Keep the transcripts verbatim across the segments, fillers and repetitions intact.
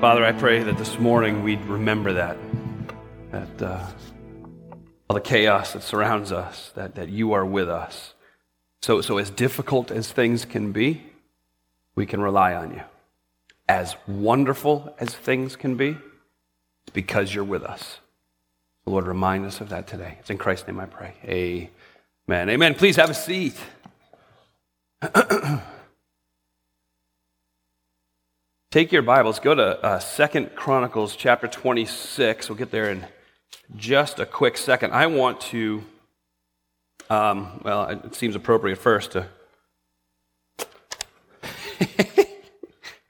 Father, I pray that this morning we'd remember that, that uh, all the chaos that surrounds us, that, that you are with us. So, so as difficult as things can be, we can rely on you. As wonderful as things can be, it's because you're with us. Lord, remind us of that today. It's in Christ's name I pray. Amen. Amen. Please have a seat. Take your Bibles. Go to uh, Second Chronicles chapter twenty-six. We'll get there in just a quick second. I want to, um, well, it seems appropriate first to...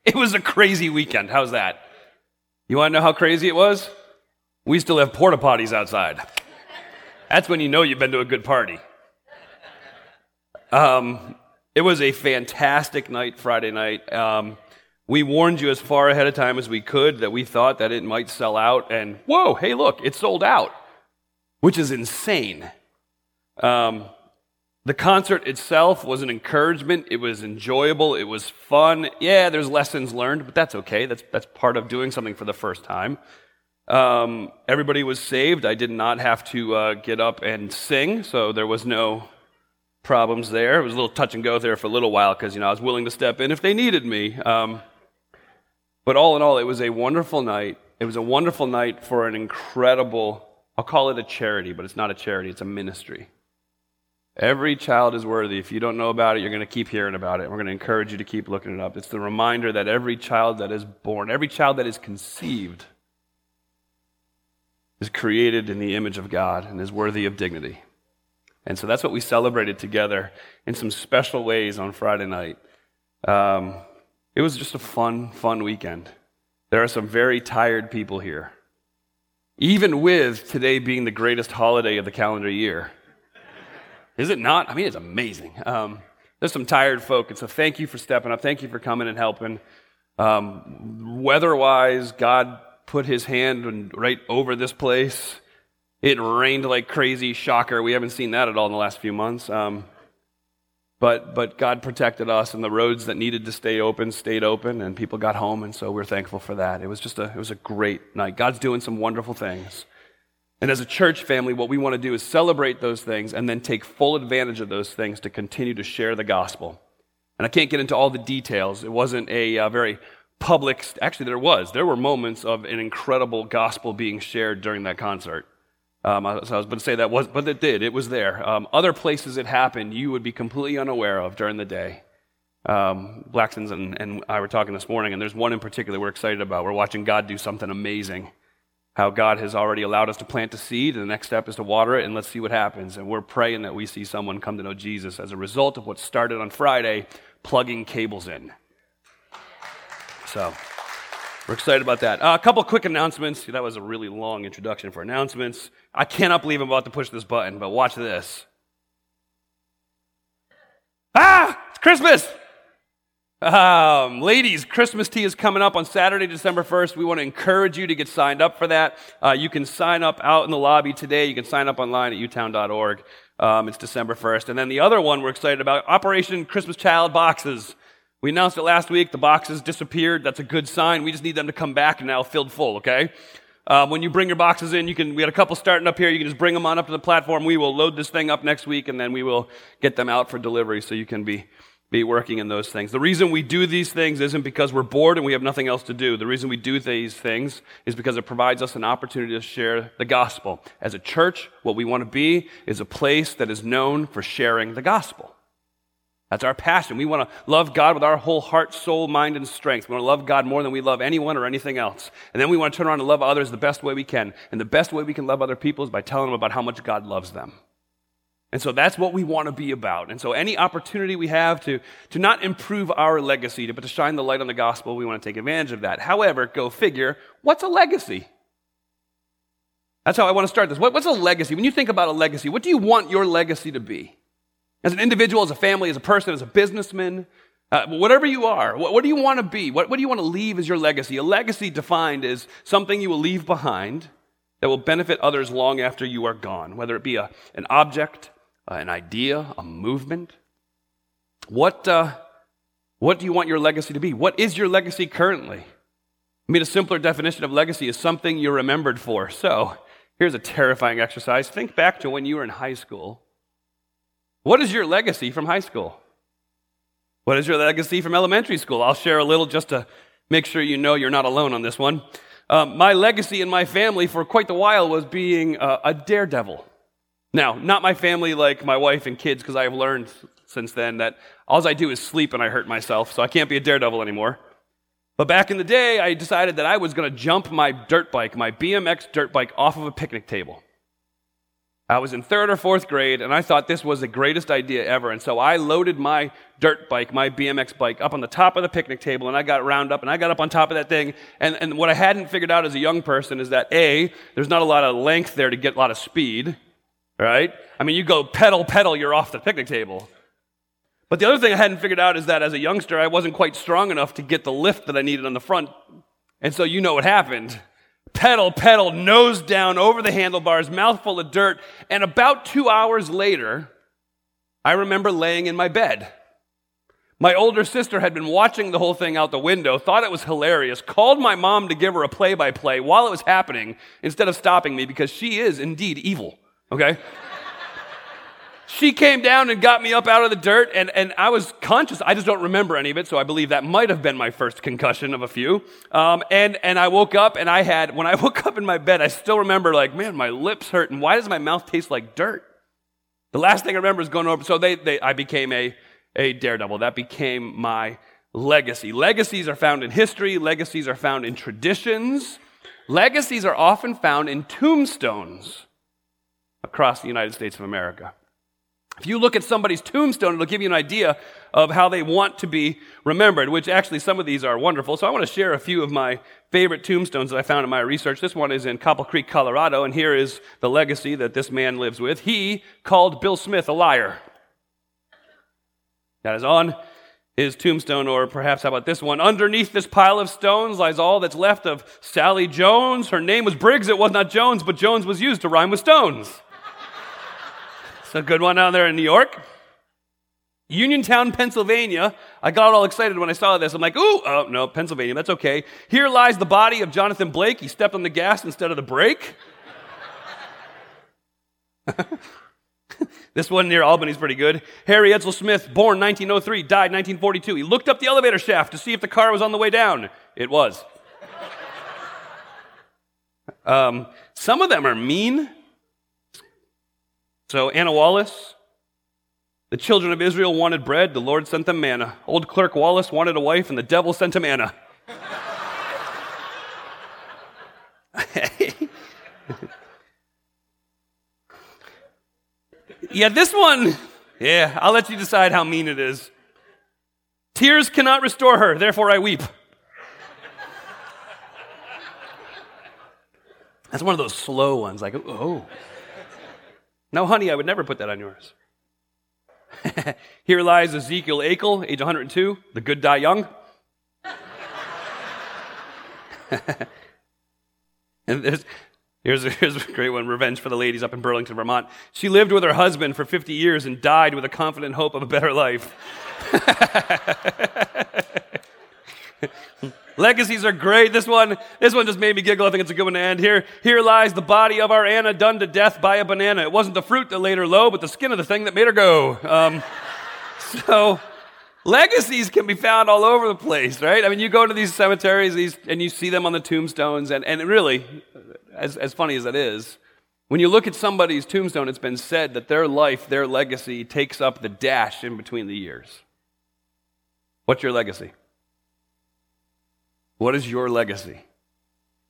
It was a crazy weekend. How's that? You want to know how crazy it was? We still have porta potties outside. That's when you know you've been to a good party. Um, it was a fantastic night Friday night. Um, we warned you as far ahead of time as we could that we thought that it might sell out, and whoa, hey, look, it sold out, which is insane. Um, The concert itself was an encouragement. It was enjoyable. It was fun. Yeah, there's lessons learned, but that's okay. That's that's part of doing something for the first time. Um, everybody was saved. I did not have to uh, get up and sing, so there was no problems there. It was a little touch and go there for a little while because you know I was willing to step in if they needed me. Um, but all in all, it was a wonderful night. It was a wonderful night for an incredible, I'll call it a charity, but it's not a charity. It's a ministry. Every Child is Worthy. If you don't know about it, you're going to keep hearing about it. We're going to encourage you to keep looking it up. It's the reminder that every child that is born, every child that is conceived, is created in the image of God and is worthy of dignity. And so that's what we celebrated together in some special ways on Friday night. Um, it was just a fun, fun weekend. There are some very tired people here. Even with today being the greatest holiday of the calendar year. Is it not? I mean, it's amazing. Um, there's some tired folk, and so thank you for stepping up. Thank you for coming and helping. Um, weather-wise, God put his hand right over this place. It rained like crazy. Shocker. We haven't seen that at all in the last few months. Um, but but God protected us, and the roads that needed to stay open stayed open, and people got home, and so we're thankful for that. It was just a it was a great night. God's doing some wonderful things. And as a church family, what we want to do is celebrate those things and then take full advantage of those things to continue to share the gospel. And I can't get into all the details. It wasn't a uh, very public... St- Actually, there was. There were moments of an incredible gospel being shared during that concert. Um, I, so I was going to say that was, but it did. It was there. Um, other places it happened you would be completely unaware of during the day. Um, Blackson's and, and I were talking this morning, and there's one in particular we're excited about. We're watching God do something amazing. How God has already allowed us to plant the seed, and the next step is to water it, and let's see what happens. And we're praying that we see someone come to know Jesus as a result of what started on Friday, plugging cables in. So we're excited about that. Uh, a couple quick announcements. That was a really long introduction for announcements. I cannot believe I'm about to push this button, but watch this. Ah, it's Christmas! Um, ladies, Christmas tea is coming up on Saturday, December first. We want to encourage you to get signed up for that. Uh, you can sign up out in the lobby today. You can sign up online at u town dot org. Um, it's December first. And then the other one we're excited about, Operation Christmas Child boxes. We announced it last week. The boxes disappeared. That's a good sign. We just need them to come back now filled full, okay? Um, when you bring your boxes in, you can. We had a couple starting up here. You can just bring them on up to the platform. We will load this thing up next week, and then we will get them out for delivery so you can be... be working in those things. The reason we do these things isn't because we're bored and we have nothing else to do. The reason we do these things is because it provides us an opportunity to share the gospel. As a church, what we want to be is a place that is known for sharing the gospel. That's our passion. We want to love God with our whole heart, soul, mind, and strength. We want to love God more than we love anyone or anything else. And then we want to turn around and love others the best way we can. And the best way we can love other people is by telling them about how much God loves them. And so that's what we want to be about. And so any opportunity we have to, to not improve our legacy, but to shine the light on the gospel, we want to take advantage of that. However, go figure, what's a legacy? That's how I want to start this. What, what's a legacy? When you think about a legacy, what do you want your legacy to be? As an individual, as a family, as a person, as a businessman, uh, whatever you are, what, what do you want to be? What, what do you want to leave as your legacy? A legacy defined as something you will leave behind that will benefit others long after you are gone, whether it be a, an object, Uh, an idea, a movement. What uh, what do you want your legacy to be? What is your legacy currently? I mean, a simpler definition of legacy is something you're remembered for. So here's a terrifying exercise. Think back to when you were in high school. What is your legacy from high school? What is your legacy from elementary school? I'll share a little just to make sure you know you're not alone on this one. Um, my legacy in my family for quite a while was being uh, a daredevil. Now, not my family like my wife and kids, because I have learned since then that all I do is sleep and I hurt myself, so I can't be a daredevil anymore. But back in the day, I decided that I was going to jump my dirt bike, my B M X dirt bike, off of a picnic table. I was in third or fourth grade, and I thought this was the greatest idea ever. And so I loaded my dirt bike, my B M X bike, up on the top of the picnic table, and I got round up, and I got up on top of that thing. And, and what I hadn't figured out as a young person is that, A, there's not a lot of length there to get a lot of speed, right? I mean, you go pedal, pedal, you're off the picnic table. But the other thing I hadn't figured out is that as a youngster, I wasn't quite strong enough to get the lift that I needed on the front. And so you know what happened. Pedal, pedal, nose down, over the handlebars, mouthful of dirt. And about two hours later, I remember laying in my bed. My older sister had been watching the whole thing out the window, thought it was hilarious, called my mom to give her a play-by-play while it was happening instead of stopping me, because she is indeed evil, okay? She came down and got me up out of the dirt, and, and I was conscious. I just don't remember any of it, so I believe that might have been my first concussion of a few. Um, and, and I woke up, and I had, when I woke up in my bed, I still remember, like, man, my lips hurt, and why does my mouth taste like dirt? The last thing I remember is going over, so they, they I became a, a daredevil. That became my legacy. Legacies are found in history. Legacies are found in traditions. Legacies are often found in tombstones across the United States of America. If you look at somebody's tombstone, it'll give you an idea of how they want to be remembered, which actually some of these are wonderful. So I want to share a few of my favorite tombstones that I found in my research. This one is in Copple Creek, Colorado, and here is the legacy that this man lives with. He called Bill Smith a liar. That is on his tombstone, or perhaps how about this one? Underneath this pile of stones lies all that's left of Sally Jones. Her name was Briggs. It was not Jones, but Jones was used to rhyme with stones. It's a good one down there in New York. Uniontown, Pennsylvania. I got all excited when I saw this. I'm like, ooh, oh, no, Pennsylvania, that's okay. Here lies the body of Jonathan Blake. He stepped on the gas instead of the brake. This one near Albany's pretty good. Harry Edsel Smith, born nineteen oh three, died nineteen forty-two. He looked up the elevator shaft to see if the car was on the way down. It was. um, some of them are mean. So Anna Wallace, the children of Israel wanted bread, the Lord sent them manna. Old clerk Wallace wanted a wife, and the devil sent him Anna. Yeah, this one, yeah, I'll let you decide how mean it is. Tears cannot restore her, therefore I weep. That's one of those slow ones, like, oh. No, honey, I would never put that on yours. Here lies Ezekiel Akeley, age one hundred two. The good die young. And there's, here's, here's a great one, Revenge for the Ladies up in Burlington, Vermont. She lived with her husband for fifty years and died with a confident hope of a better life. Legacies are great. This one, this one just made me giggle. I think it's a good one to end here. Here lies the body of our Anna, done to death by a banana. It wasn't the fruit that laid her low, but the skin of the thing that made her go. Um, so legacies can be found all over the place, right? I mean, you go to these cemeteries, these, and you see them on the tombstones, and, and really, as, as funny as that is, when you look at somebody's tombstone, it's been said that their life, their legacy, takes up the dash in between the years. What's your legacy? What is your legacy?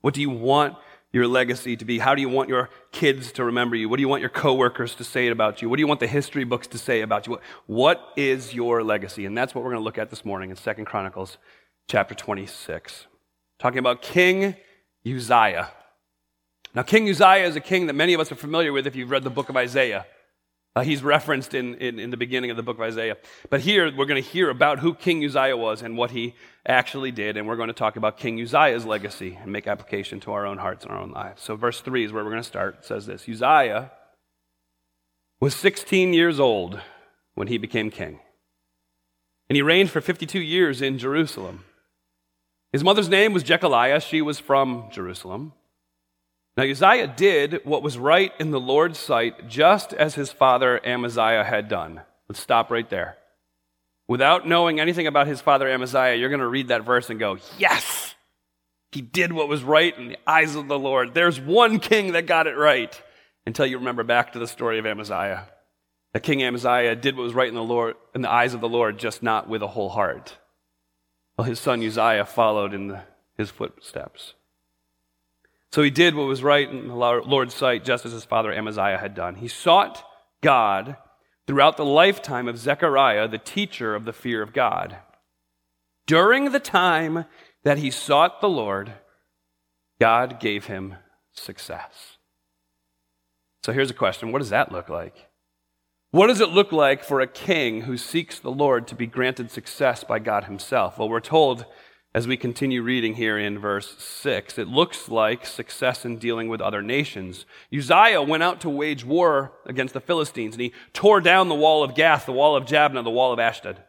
What do you want your legacy to be? How do you want your kids to remember you? What do you want your coworkers to say about you? What do you want the history books to say about you? What, what is your legacy? And that's what we're going to look at this morning in Second Chronicles chapter twenty-six. Talking about King Uzziah. Now, King Uzziah is a king that many of us are familiar with if you've read the book of Isaiah. Uh, he's referenced in, in, in the beginning of the book of Isaiah. But here, we're going to hear about who King Uzziah was and what he actually did, and we're going to talk about King Uzziah's legacy and make application to our own hearts and our own lives. So verse three is where we're going to start. It says this, Uzziah was sixteen years old when he became king, and he reigned for fifty-two years in Jerusalem. His mother's name was Jechaliah. She was from Jerusalem. Now Uzziah did what was right in the Lord's sight, just as his father Amaziah had done. Let's stop right there. Without knowing anything about his father Amaziah, you're going to read that verse and go, yes, he did what was right in the eyes of the Lord. There's one king that got it right. Until you remember back to the story of Amaziah. That King Amaziah did what was right in the Lord, in the eyes of the Lord, just not with a whole heart. Well, his son Uzziah followed in the, his footsteps. So he did what was right in the Lord's sight, just as his father Amaziah had done. He sought God throughout the lifetime of Zechariah, the teacher of the fear of God. During the time that he sought the Lord, God gave him success. So here's a question. What does that look like? What does it look like for a king who seeks the Lord to be granted success by God himself? Well, we're told as we continue reading here in verse six, it looks like success in dealing with other nations. Uzziah went out to wage war against the Philistines, and he tore down the wall of Gath, the wall of Jabna, the wall of Ashdod.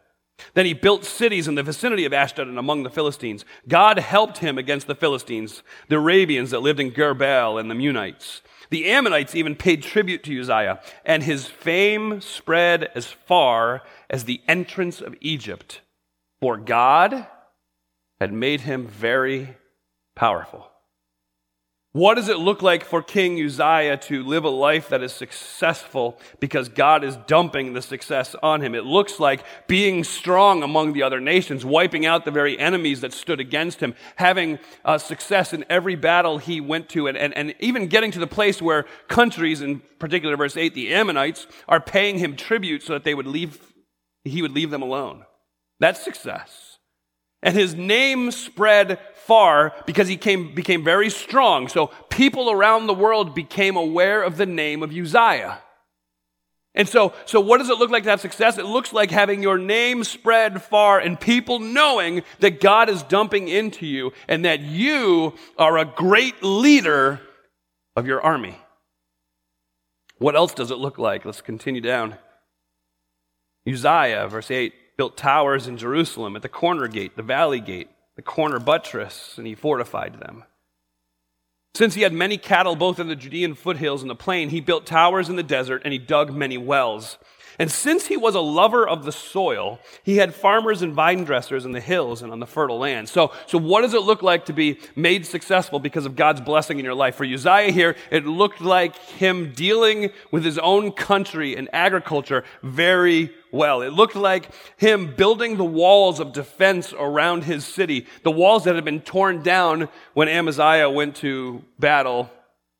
Then he built cities in the vicinity of Ashdod and among the Philistines. God helped him against the Philistines, the Arabians that lived in Gerbel, and the Munites. The Ammonites even paid tribute to Uzziah, and his fame spread as far as the entrance of Egypt, for God had made him very powerful. What does it look like for King Uzziah to live a life that is successful because God is dumping the success on him? It looks like being strong among the other nations, wiping out the very enemies that stood against him, having uh, success in every battle he went to, and, and, and even getting to the place where countries, in particular verse eight, the Ammonites, are paying him tribute so that they would leave, he would leave them alone. That's success. And his name spread far because he came, became very strong. So people around the world became aware of the name of Uzziah. And so, so what does it look like to have success? It looks like having your name spread far and people knowing that God is dumping into you and that you are a great leader of your army. What else does it look like? Let's continue down. Uzziah, verse eight. Built towers in Jerusalem at the corner gate, the valley gate, the corner buttress, and he fortified them. Since he had many cattle both in the Judean foothills and the plain, he built towers in the desert, and he dug many wells. And since he was a lover of the soil, he had farmers and vine dressers in the hills and on the fertile land. So, so what does it look like to be made successful because of God's blessing in your life? For Uzziah here, it looked like him dealing with his own country and agriculture very well. It looked like him building the walls of defense around his city, the walls that had been torn down when Amaziah went to battle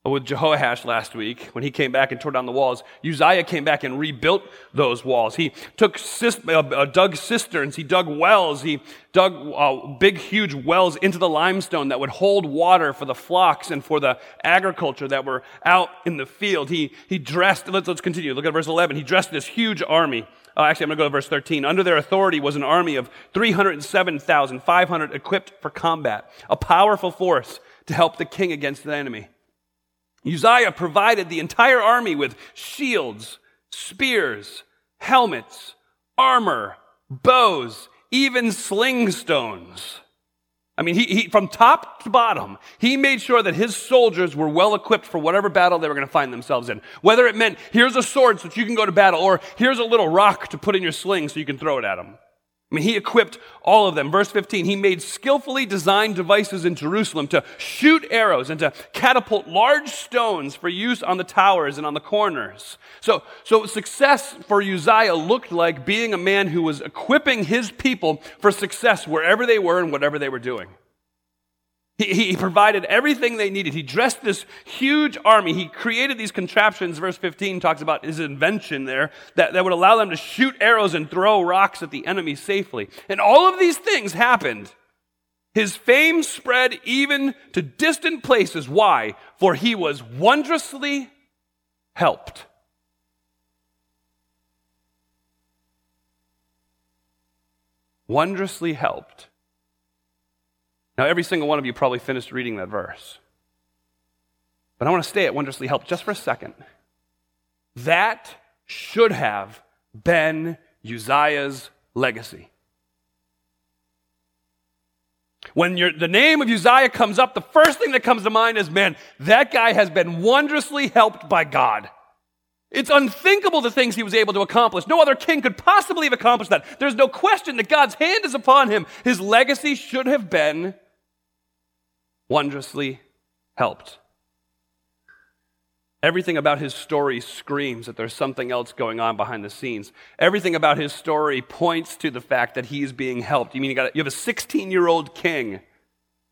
with Jehoash last week. When he came back and tore down the walls, Uzziah came back and rebuilt those walls. He took uh, dug cisterns, he dug wells, he dug uh, big, huge wells into the limestone that would hold water for the flocks and for the agriculture that were out in the field. He he dressed, let's, let's continue, look at verse eleven. He dressed this huge army. Uh, actually, I'm going to go to verse thirteen. Under their authority was an army of three hundred seven thousand five hundred equipped for combat, a powerful force to help the king against the enemy. Uzziah provided the entire army with shields, spears, helmets, armor, bows, even sling stones. I mean, he, he from top to bottom, he made sure that his soldiers were well equipped for whatever battle they were going to find themselves in. Whether it meant, here's a sword so that you can go to battle, or here's a little rock to put in your sling so you can throw it at them. I mean, he equipped all of them. Verse fifteen, he made skillfully designed devices in Jerusalem to shoot arrows and to catapult large stones for use on the towers and on the corners. So, so success for Uzziah looked like being a man who was equipping his people for success wherever they were and whatever they were doing. He provided everything they needed. He dressed this huge army. He created these contraptions. Verse fifteen talks about his invention there that, that would allow them to shoot arrows and throw rocks at the enemy safely. And all of these things happened. His fame spread even to distant places. Why? For he was wondrously helped. Wondrously helped. Now, every single one of you probably finished reading that verse. But I want to stay at wondrously helped just for a second. That should have been Uzziah's legacy. When your, the name of Uzziah comes up, the first thing that comes to mind is, man, that guy has been wondrously helped by God. It's unthinkable the things he was able to accomplish. No other king could possibly have accomplished that. There's no question that God's hand is upon him. His legacy should have been wondrously helped. Everything about his story screams that there's something else going on behind the scenes. Everything about his story points to the fact that he's being helped. You mean you, got, you have a sixteen-year-old king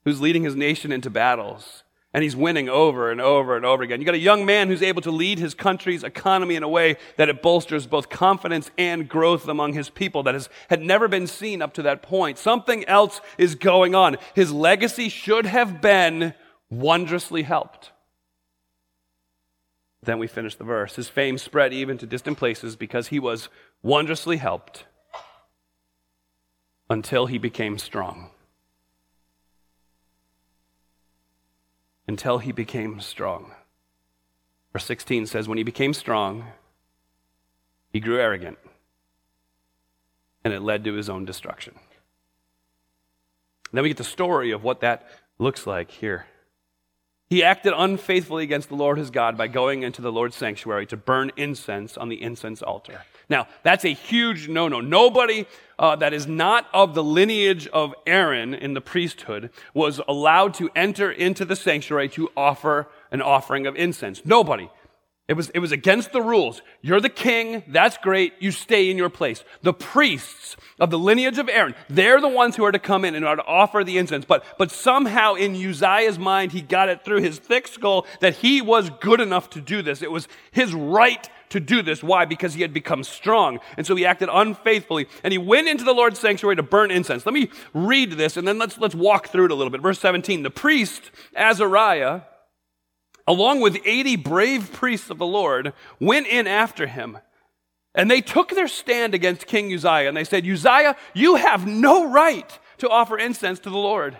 who's leading his nation into battles, and he's winning over and over and over again. You got a young man who's able to lead his country's economy in a way that it bolsters both confidence and growth among his people that has, had never been seen up to that point. Something else is going on. His legacy should have been wondrously helped. Then we finish the verse. His fame spread even to distant places because he was wondrously helped until he became strong. Until he became strong. Verse sixteen says, when he became strong, he grew arrogant, and it led to his own destruction. Then we get the story of what that looks like here. He acted unfaithfully against the Lord his God by going into the Lord's sanctuary to burn incense on the incense altar. Now, that's a huge no-no. Nobody uh, that is not of the lineage of Aaron in the priesthood was allowed to enter into the sanctuary to offer an offering of incense. Nobody. It was, it was against the rules. You're the king. That's great. You stay in your place. The priests of the lineage of Aaron, they're the ones who are to come in and are to offer the incense. But, but somehow in Uzziah's mind, he got it through his thick skull that he was good enough to do this. It was his right to do this. Why? Because he had become strong. And so he acted unfaithfully. And he went into the Lord's sanctuary to burn incense. Let me read this and then let's, let's walk through it a little bit. Verse seventeen, the priest Azariah, along with eighty brave priests of the Lord, went in after him. And they took their stand against King Uzziah. And they said, Uzziah, you have no right to offer incense to the Lord.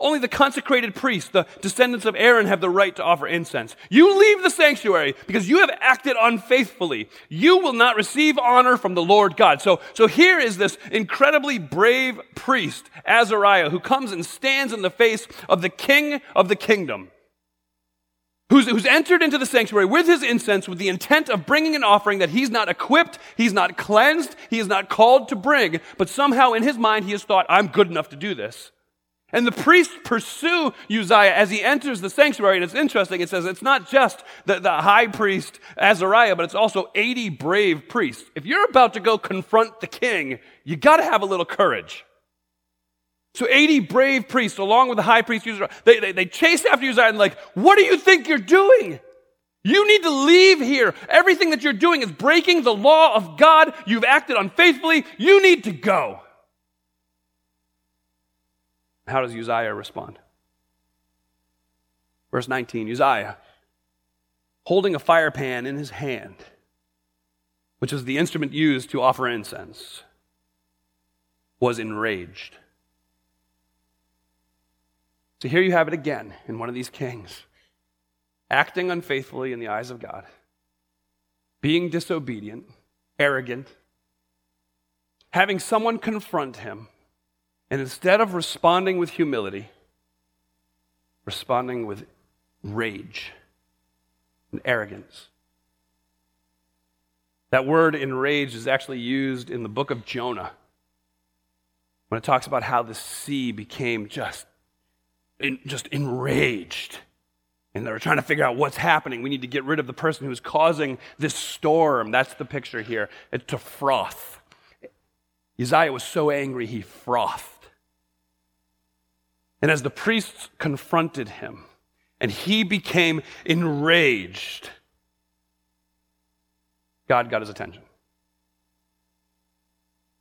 Only the consecrated priests, the descendants of Aaron, have the right to offer incense. You leave the sanctuary because you have acted unfaithfully. You will not receive honor from the Lord God. So, so here is this incredibly brave priest, Azariah, who comes and stands in the face of the king of the kingdom, Who's, who's entered into the sanctuary with his incense with the intent of bringing an offering that he's not equipped, he's not cleansed, he is not called to bring, but somehow in his mind he has thought, I'm good enough to do this. And the priests pursue Uzziah as he enters the sanctuary, and it's interesting, it says it's not just the, the high priest Azariah, but it's also eighty brave priests. If you're about to go confront the king, you got to have a little courage. So eighty brave priests, along with the high priest, they, they, they chase after Uzziah and like, what do you think you're doing? You need to leave here. Everything that you're doing is breaking the law of God. You've acted unfaithfully. You need to go. How does Uzziah respond? Verse nineteen, Uzziah, holding a fire pan in his hand, which is the instrument used to offer incense, was enraged. So here you have it again in one of these kings, acting unfaithfully in the eyes of God, being disobedient, arrogant, having someone confront him, and instead of responding with humility, responding with rage and arrogance. That word enraged is actually used in the book of Jonah when it talks about how the sea became just In, just enraged. And they were trying to figure out what's happening. We need to get rid of the person who's causing this storm. That's the picture here. It's to froth. Uzziah was so angry he frothed. And as the priests confronted him, and he became enraged, God got his attention.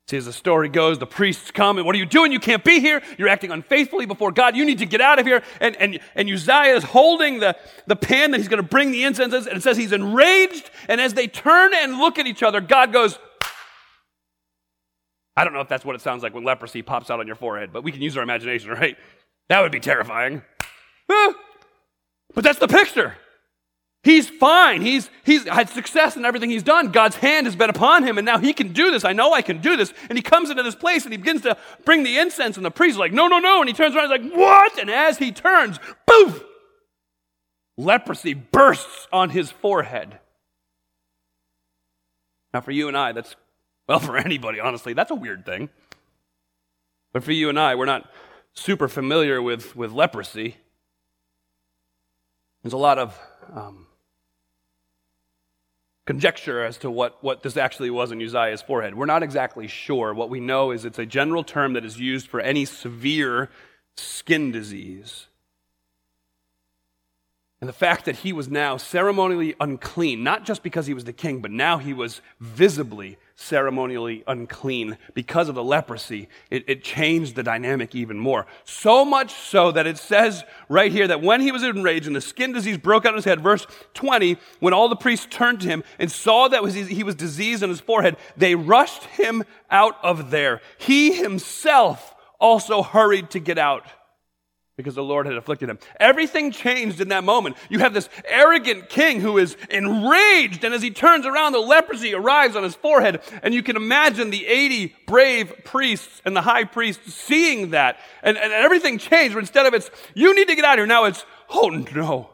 See, as the story goes, the priests come, and what are you doing? You can't be here. You're acting unfaithfully before God. You need to get out of here. And and, and Uzziah is holding the, the pan that he's going to bring the incense, and it says he's enraged. And as they turn and look at each other, God goes, I don't know if that's what it sounds like when leprosy pops out on your forehead, but we can use our imagination, right? That would be terrifying. But that's the picture. He's fine. He's he's had success in everything he's done. God's hand has been upon him, and now he can do this. I know I can do this. And he comes into this place, and he begins to bring the incense, and the priest's like, no, no, no. And he turns around, he's like, what? And as he turns, poof, leprosy bursts on his forehead. Now, for you and I, that's, well, for anybody, honestly, that's a weird thing. But for you and I, we're not super familiar with, with leprosy. There's a lot of... Um, conjecture as to what, what this actually was in Uzziah's forehead. We're not exactly sure. What we know is it's a general term that is used for any severe skin disease. And the fact that he was now ceremonially unclean, not just because he was the king, but now he was visibly ceremonially unclean because of the leprosy, it, it changed the dynamic even more. So much so that it says right here that when he was enraged and the skin disease broke out on his head, verse twenty, when all the priests turned to him and saw that was, he was diseased on his forehead, they rushed him out of there. He himself also hurried to get out because the Lord had afflicted him. Everything changed in that moment. You have this arrogant king who is enraged, and as he turns around, the leprosy arrives on his forehead, and you can imagine the eighty brave priests and the high priest seeing that, and, and everything changed. But instead of it's, you need to get out of here, now it's, oh no.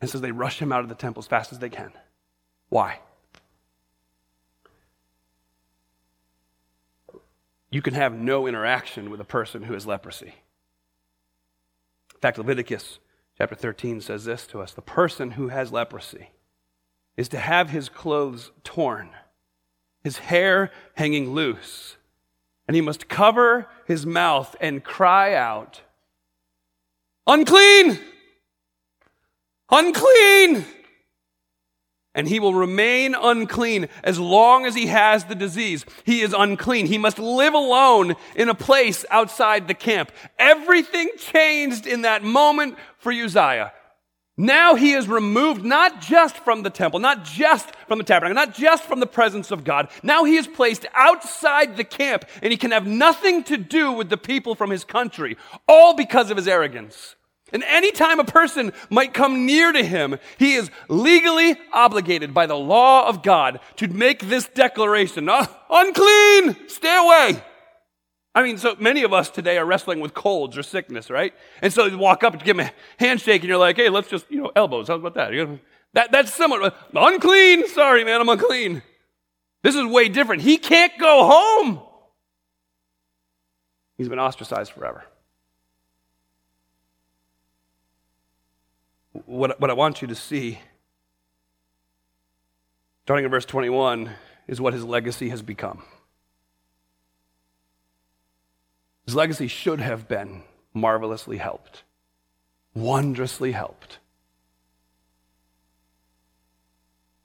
And so they rush him out of the temple as fast as they can. Why? You can have no interaction with a person who has leprosy. In fact, Leviticus chapter thirteen says this to us. The person who has leprosy is to have his clothes torn, his hair hanging loose, and he must cover his mouth and cry out, unclean! Unclean! And he will remain unclean as long as he has the disease. He is unclean. He must live alone in a place outside the camp. Everything changed in that moment for Uzziah. Now he is removed not just from the temple, not just from the tabernacle, not just from the presence of God. Now he is placed outside the camp, and he can have nothing to do with the people from his country, all because of his arrogance. And any time a person might come near to him, he is legally obligated by the law of God to make this declaration, unclean, stay away. I mean, so many of us today are wrestling with colds or sickness, right? And so you walk up and give him a handshake, and you're like, hey, let's just, you know, elbows, how about that? You know, that that's similar. Unclean, sorry, man, I'm unclean. This is way different. He can't go home. He's been ostracized forever. What, what I want you to see, starting in verse twenty-one, is what his legacy has become. His legacy should have been marvelously helped, wondrously helped.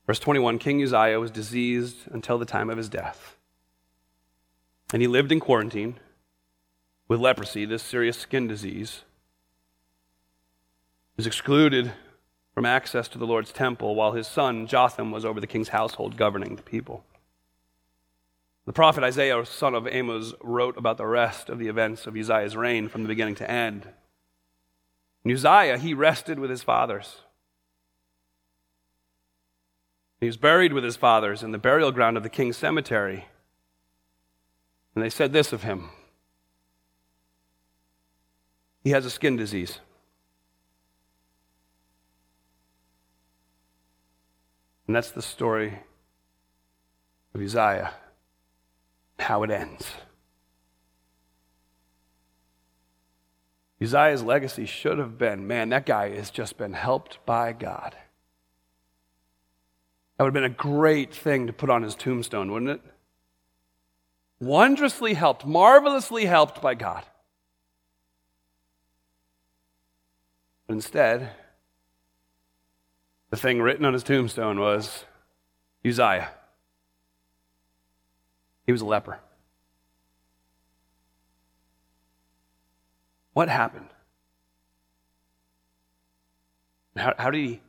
Verse twenty-one, King Uzziah was diseased until the time of his death. And he lived in quarantine with leprosy, this serious skin disease. He was excluded from access to the Lord's temple while his son Jotham was over the king's household governing the people. The prophet Isaiah, son of Amos, wrote about the rest of the events of Uzziah's reign from the beginning to end. In Uzziah, he rested with his fathers. He was buried with his fathers in the burial ground of the king's cemetery. And they said this of him. He has a skin disease. And that's the story of Uzziah, how it ends. Uzziah's legacy should have been, man, that guy has just been helped by God. That would have been a great thing to put on his tombstone, wouldn't it? Wondrously helped, marvelously helped by God. But instead, the thing written on his tombstone was Uzziah. He was a leper. What happened? How, how did he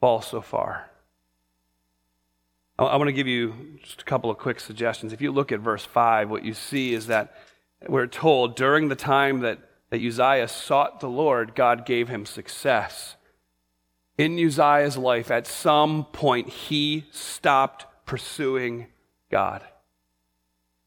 fall so far? I, I want to give you just a couple of quick suggestions. If you look at verse five, what you see is that we're told during the time that that Uzziah sought the Lord, God gave him success. In Uzziah's life, at some point, he stopped pursuing God.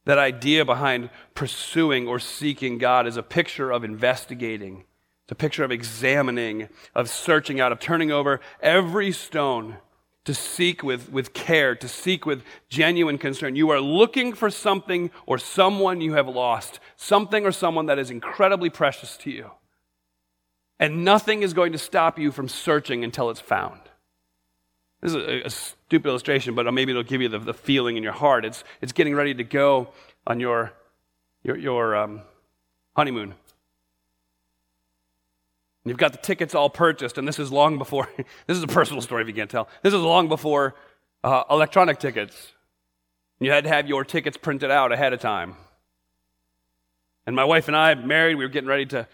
That idea behind pursuing or seeking God is a picture of investigating. It's a picture of examining, of searching out, of turning over every stone to seek with, with care, to seek with genuine concern. You are looking for something or someone you have lost, something or someone that is incredibly precious to you. And nothing is going to stop you from searching until it's found. This is a, a stupid illustration, but maybe it'll give you the, the feeling in your heart. It's it's getting ready to go on your your, your um, honeymoon. And you've got the tickets all purchased, and this is long before. This is a personal story if you can't tell. This is long before uh, electronic tickets. You had to have your tickets printed out ahead of time. And my wife and I, married, we were getting ready to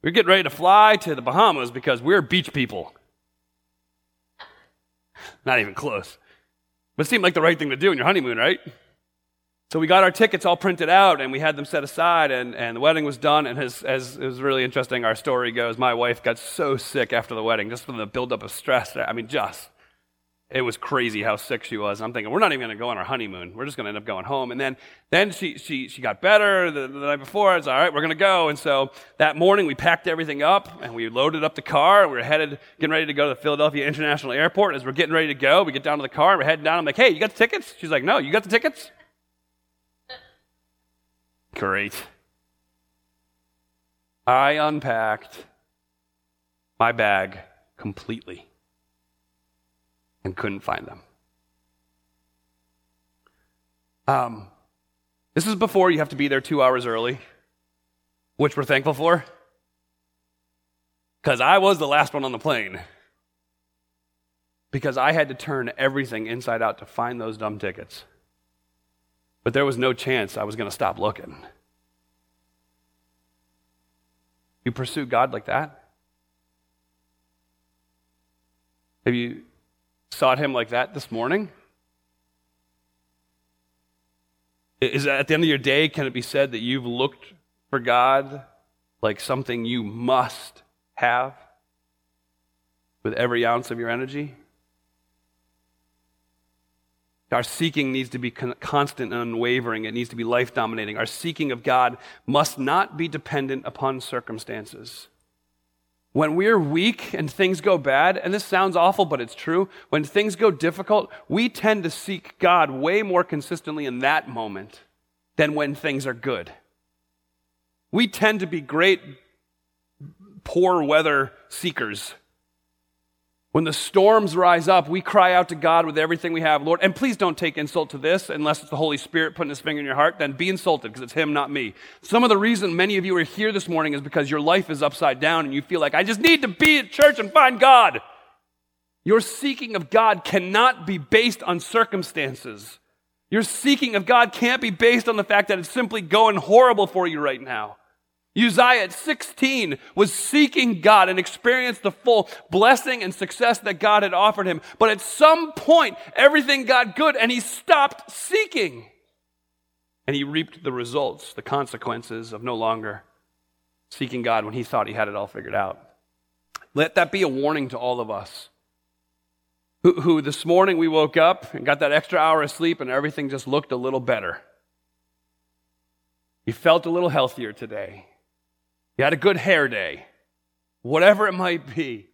we were getting ready to fly to the Bahamas because we're beach people. Not even close. But it seemed like the right thing to do on your honeymoon, right? So we got our tickets all printed out, and we had them set aside, and, and the wedding was done, and as, as it was really interesting, our story goes, my wife got so sick after the wedding, just from the buildup of stress. I mean, just, it was crazy how sick she was. I'm thinking, we're not even going to go on our honeymoon. We're just going to end up going home. And then then she she she got better the, the night before. I was all right, we're going to go. And so that morning, we packed everything up, and we loaded up the car. And we were headed, getting ready to go to the Philadelphia International Airport. As we're getting ready to go, we get down to the car, and we're heading down. I'm like, hey, you got the tickets? She's like, no, you got the tickets? Great. I unpacked my bag completely. And couldn't find them. Um, this is before you have to be there two hours early, which we're thankful for, because I was the last one on the plane, because I had to turn everything inside out to find those dumb tickets. But there was no chance I was going to stop looking. You pursue God like that? Have you sought him like that this morning? Is that at the end of your day, can it be said that you've looked for God like something you must have with every ounce of your energy? Our seeking needs to be constant and unwavering. It needs to be life-dominating. Our seeking of God must not be dependent upon circumstances. When we're weak and things go bad, and this sounds awful, but it's true, when things go difficult, we tend to seek God way more consistently in that moment than when things are good. We tend to be great poor weather seekers. When the storms rise up, we cry out to God with everything we have, Lord, and please don't take insult to this unless it's the Holy Spirit putting his finger in your heart, then be insulted because it's him, not me. Some of the reason many of you are here this morning is because your life is upside down and you feel like, I just need to be at church and find God. Your seeking of God cannot be based on circumstances. Your seeking of God can't be based on the fact that it's simply going horrible for you right now. Uzziah at sixteen was seeking God and experienced the full blessing and success that God had offered him. But at some point, everything got good and he stopped seeking. And he reaped the results, the consequences of no longer seeking God when he thought he had it all figured out. Let that be a warning to all of us who, who this morning we woke up and got that extra hour of sleep and everything just looked a little better. You felt a little healthier today. You had a good hair day, whatever it might be.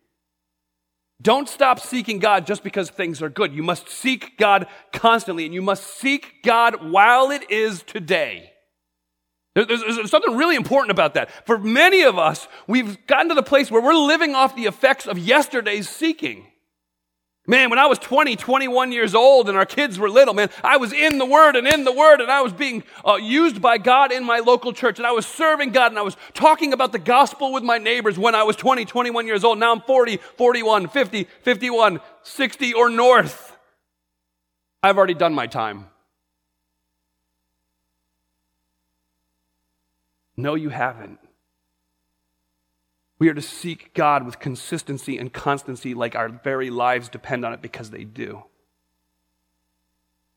Don't stop seeking God just because things are good. You must seek God constantly, and you must seek God while it is today. There's, there's something really important about that. For many of us, we've gotten to the place where we're living off the effects of yesterday's seeking. Man, when I was twenty, twenty-one years old and our kids were little, man, I was in the Word and in the Word and I was being uh, used by God in my local church and I was serving God and I was talking about the gospel with my neighbors when I was twenty, twenty-one years old. Now I'm forty, forty-one, fifty, fifty-one, sixty or north. I've already done my time. No, you haven't. We are to seek God with consistency and constancy like our very lives depend on it because they do.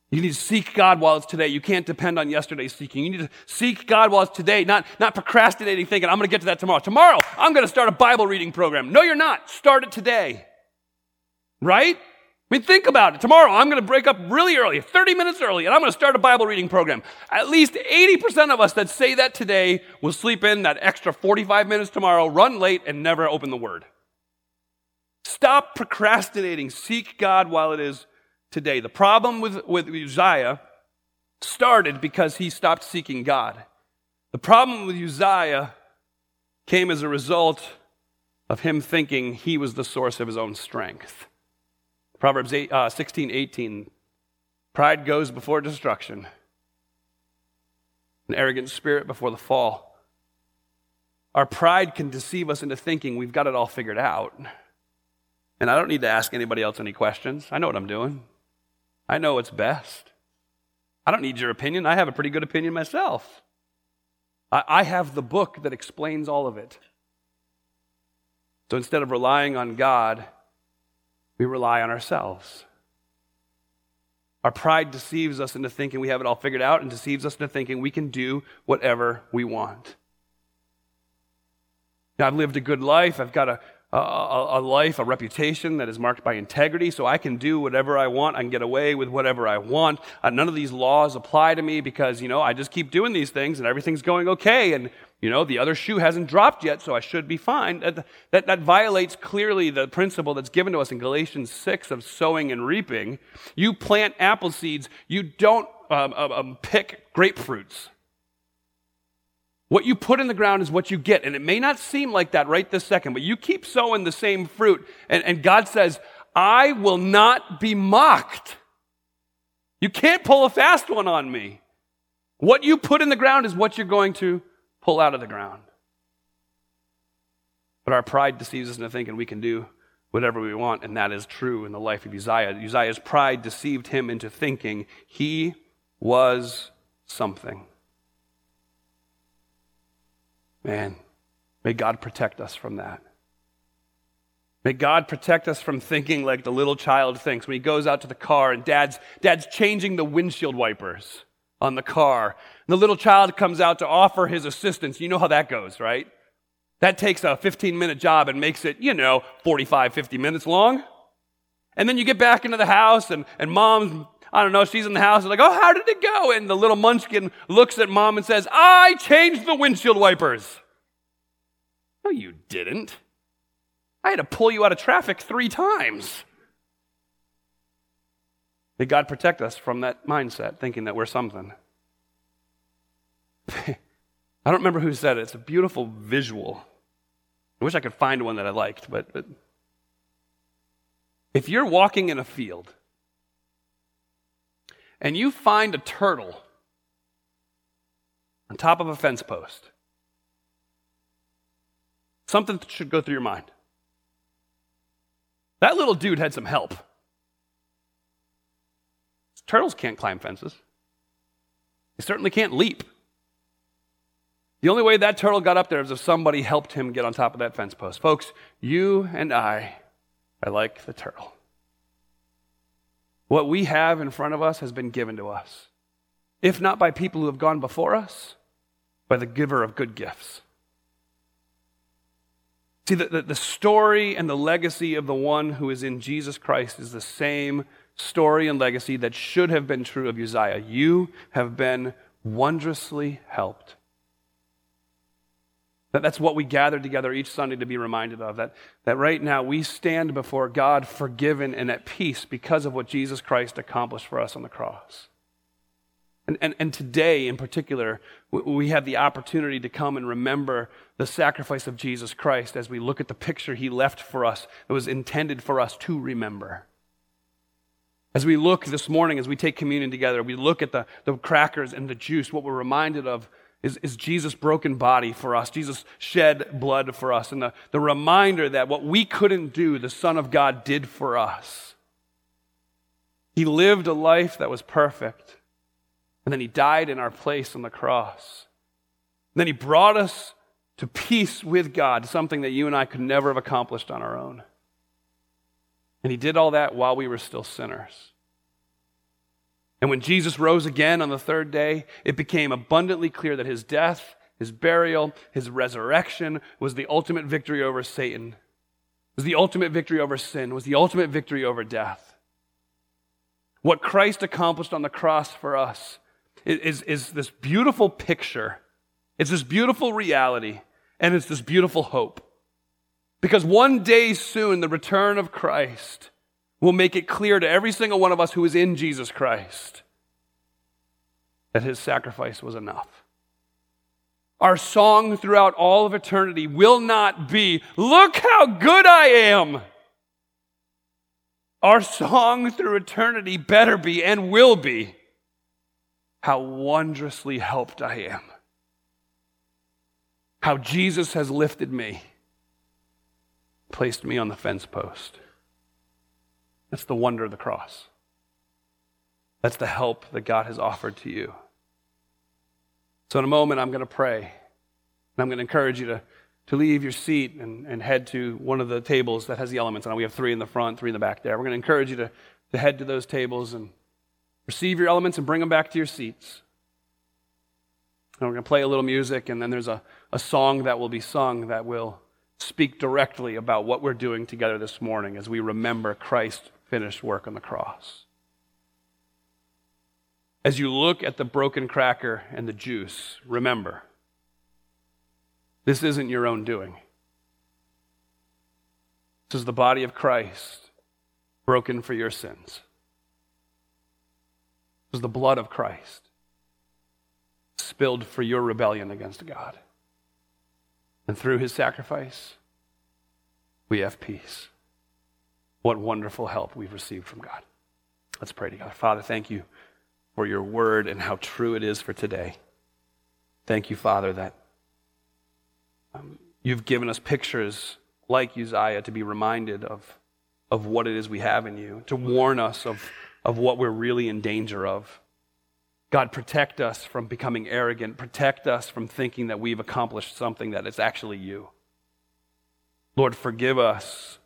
You need to seek God while it's today. You can't depend on yesterday's seeking. You need to seek God while it's today, not, not procrastinating, thinking, I'm going to get to that tomorrow. Tomorrow, I'm going to start a Bible reading program. No, you're not. Start it today. Right? I mean, think about it. Tomorrow, I'm going to break up really early, thirty minutes early, and I'm going to start a Bible reading program. At least eighty percent of us that say that today will sleep in that extra forty-five minutes tomorrow, run late, and never open the Word. Stop procrastinating. Seek God while it is today. The problem with, with Uzziah started because he stopped seeking God. The problem with Uzziah came as a result of him thinking he was the source of his own strength. Proverbs eight, uh, sixteen, eighteen, pride goes before destruction, an arrogant spirit before the fall. Our pride can deceive us into thinking we've got it all figured out. And I don't need to ask anybody else any questions. I know what I'm doing. I know what's best. I don't need your opinion. I have a pretty good opinion myself. I, I have the book that explains all of it. So instead of relying on God, we rely on ourselves. Our pride deceives us into thinking we have it all figured out and deceives us into thinking we can do whatever we want. Now, I've lived a good life. I've got a, a, a life, a reputation that is marked by integrity, so I can do whatever I want. I can get away with whatever I want. Uh, none of these laws apply to me because, you know, I just keep doing these things and everything's going okay, and you know, the other shoe hasn't dropped yet, so I should be fine. That, that, that violates clearly the principle that's given to us in Galatians six of sowing and reaping. You plant apple seeds, you don't um, um, pick grapefruits. What you put in the ground is what you get, and it may not seem like that right this second, but you keep sowing the same fruit, and, and God says, I will not be mocked. You can't pull a fast one on me. What you put in the ground is what you're going to pull out of the ground. But our pride deceives us into thinking we can do whatever we want, and that is true in the life of Uzziah. Uzziah's pride deceived him into thinking he was something. Man, may God protect us from that. May God protect us from thinking like the little child thinks when he goes out to the car and dad's dad's changing the windshield wipers on the car. And the little child comes out to offer his assistance. You know how that goes, right? That takes a fifteen-minute job and makes it, you know, forty-five, fifty minutes long. And then you get back into the house, and, and mom's, I don't know, she's in the house, and like, oh, how did it go? And the little munchkin looks at mom and says, I changed the windshield wipers. No, you didn't. I had to pull you out of traffic three times. May God protect us from that mindset, thinking that we're something. I don't remember who said it. It's a beautiful visual. I wish I could find one that I liked, but, but if you're walking in a field and you find a turtle on top of a fence post, something should go through your mind. That little dude had some help. Turtles can't climb fences. They certainly can't leap. The only way that turtle got up there is if somebody helped him get on top of that fence post. Folks, you and I are like the turtle. What we have in front of us has been given to us, if not by people who have gone before us, by the giver of good gifts. See, the, the, the story and the legacy of the one who is in Jesus Christ is the same story and legacy that should have been true of Uzziah. You have been wondrously helped. That, that's what we gather together each Sunday to be reminded of, that, that right now we stand before God forgiven and at peace because of what Jesus Christ accomplished for us on the cross. And, and, and today in particular, we have the opportunity to come and remember the sacrifice of Jesus Christ as we look at the picture he left for us that was intended for us to remember. As we look this morning, as we take communion together, we look at the, the crackers and the juice. What we're reminded of is, is Jesus' broken body for us. Jesus shed blood for us. And the, the reminder that what we couldn't do, the Son of God did for us. He lived a life that was perfect. And then he died in our place on the cross. And then he brought us to peace with God, something that you and I could never have accomplished on our own. And he did all that while we were still sinners. And when Jesus rose again on the third day, it became abundantly clear that his death, his burial, his resurrection was the ultimate victory over Satan, was the ultimate victory over sin, was the ultimate victory over death. What Christ accomplished on the cross for us is, is this beautiful picture. It's this beautiful reality, and it's this beautiful hope. Because one day soon, the return of Christ will make it clear to every single one of us who is in Jesus Christ that his sacrifice was enough. Our song throughout all of eternity will not be, "Look how good I am." Our song through eternity better be and will be, "How wondrously helped I am. How Jesus has lifted me, placed me on the fence post." That's the wonder of the cross. That's the help that God has offered to you. So in a moment, I'm going to pray. And I'm going to encourage you to, to leave your seat and, and head to one of the tables that has the elements on it. We have three in the front, three in the back there. We're going to encourage you to, to head to those tables and receive your elements and bring them back to your seats. And we're going to play a little music, and then there's a, a song that will be sung that will speak directly about what we're doing together this morning as we remember Christ's finished work on the cross. As you look at the broken cracker and the juice, remember, this isn't your own doing. This is the body of Christ broken for your sins. This is the blood of Christ spilled for your rebellion against God. And through his sacrifice, we have peace. What wonderful help we've received from God. Let's pray together. Father, thank you for your word and how true it is for today. Thank you, Father, that um, you've given us pictures like Uzziah to be reminded of, of what it is we have in you, to warn us of, of what we're really in danger of. God, protect us from becoming arrogant. Protect us from thinking that we've accomplished something that is actually you. Lord, forgive us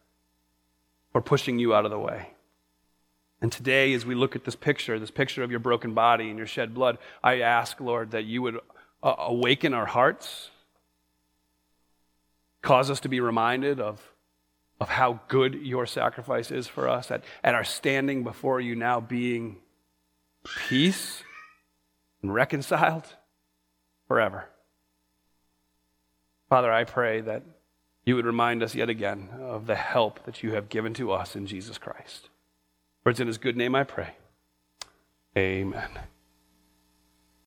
for pushing you out of the way. And today, as we look at this picture, this picture of your broken body and your shed blood, I ask, Lord, that you would uh, awaken our hearts, cause us to be reminded of, of how good your sacrifice is for us, that at our standing before you now being peace, and reconciled forever. Father, I pray that you would remind us yet again of the help that you have given to us in Jesus Christ. For it's in his good name I pray. Amen.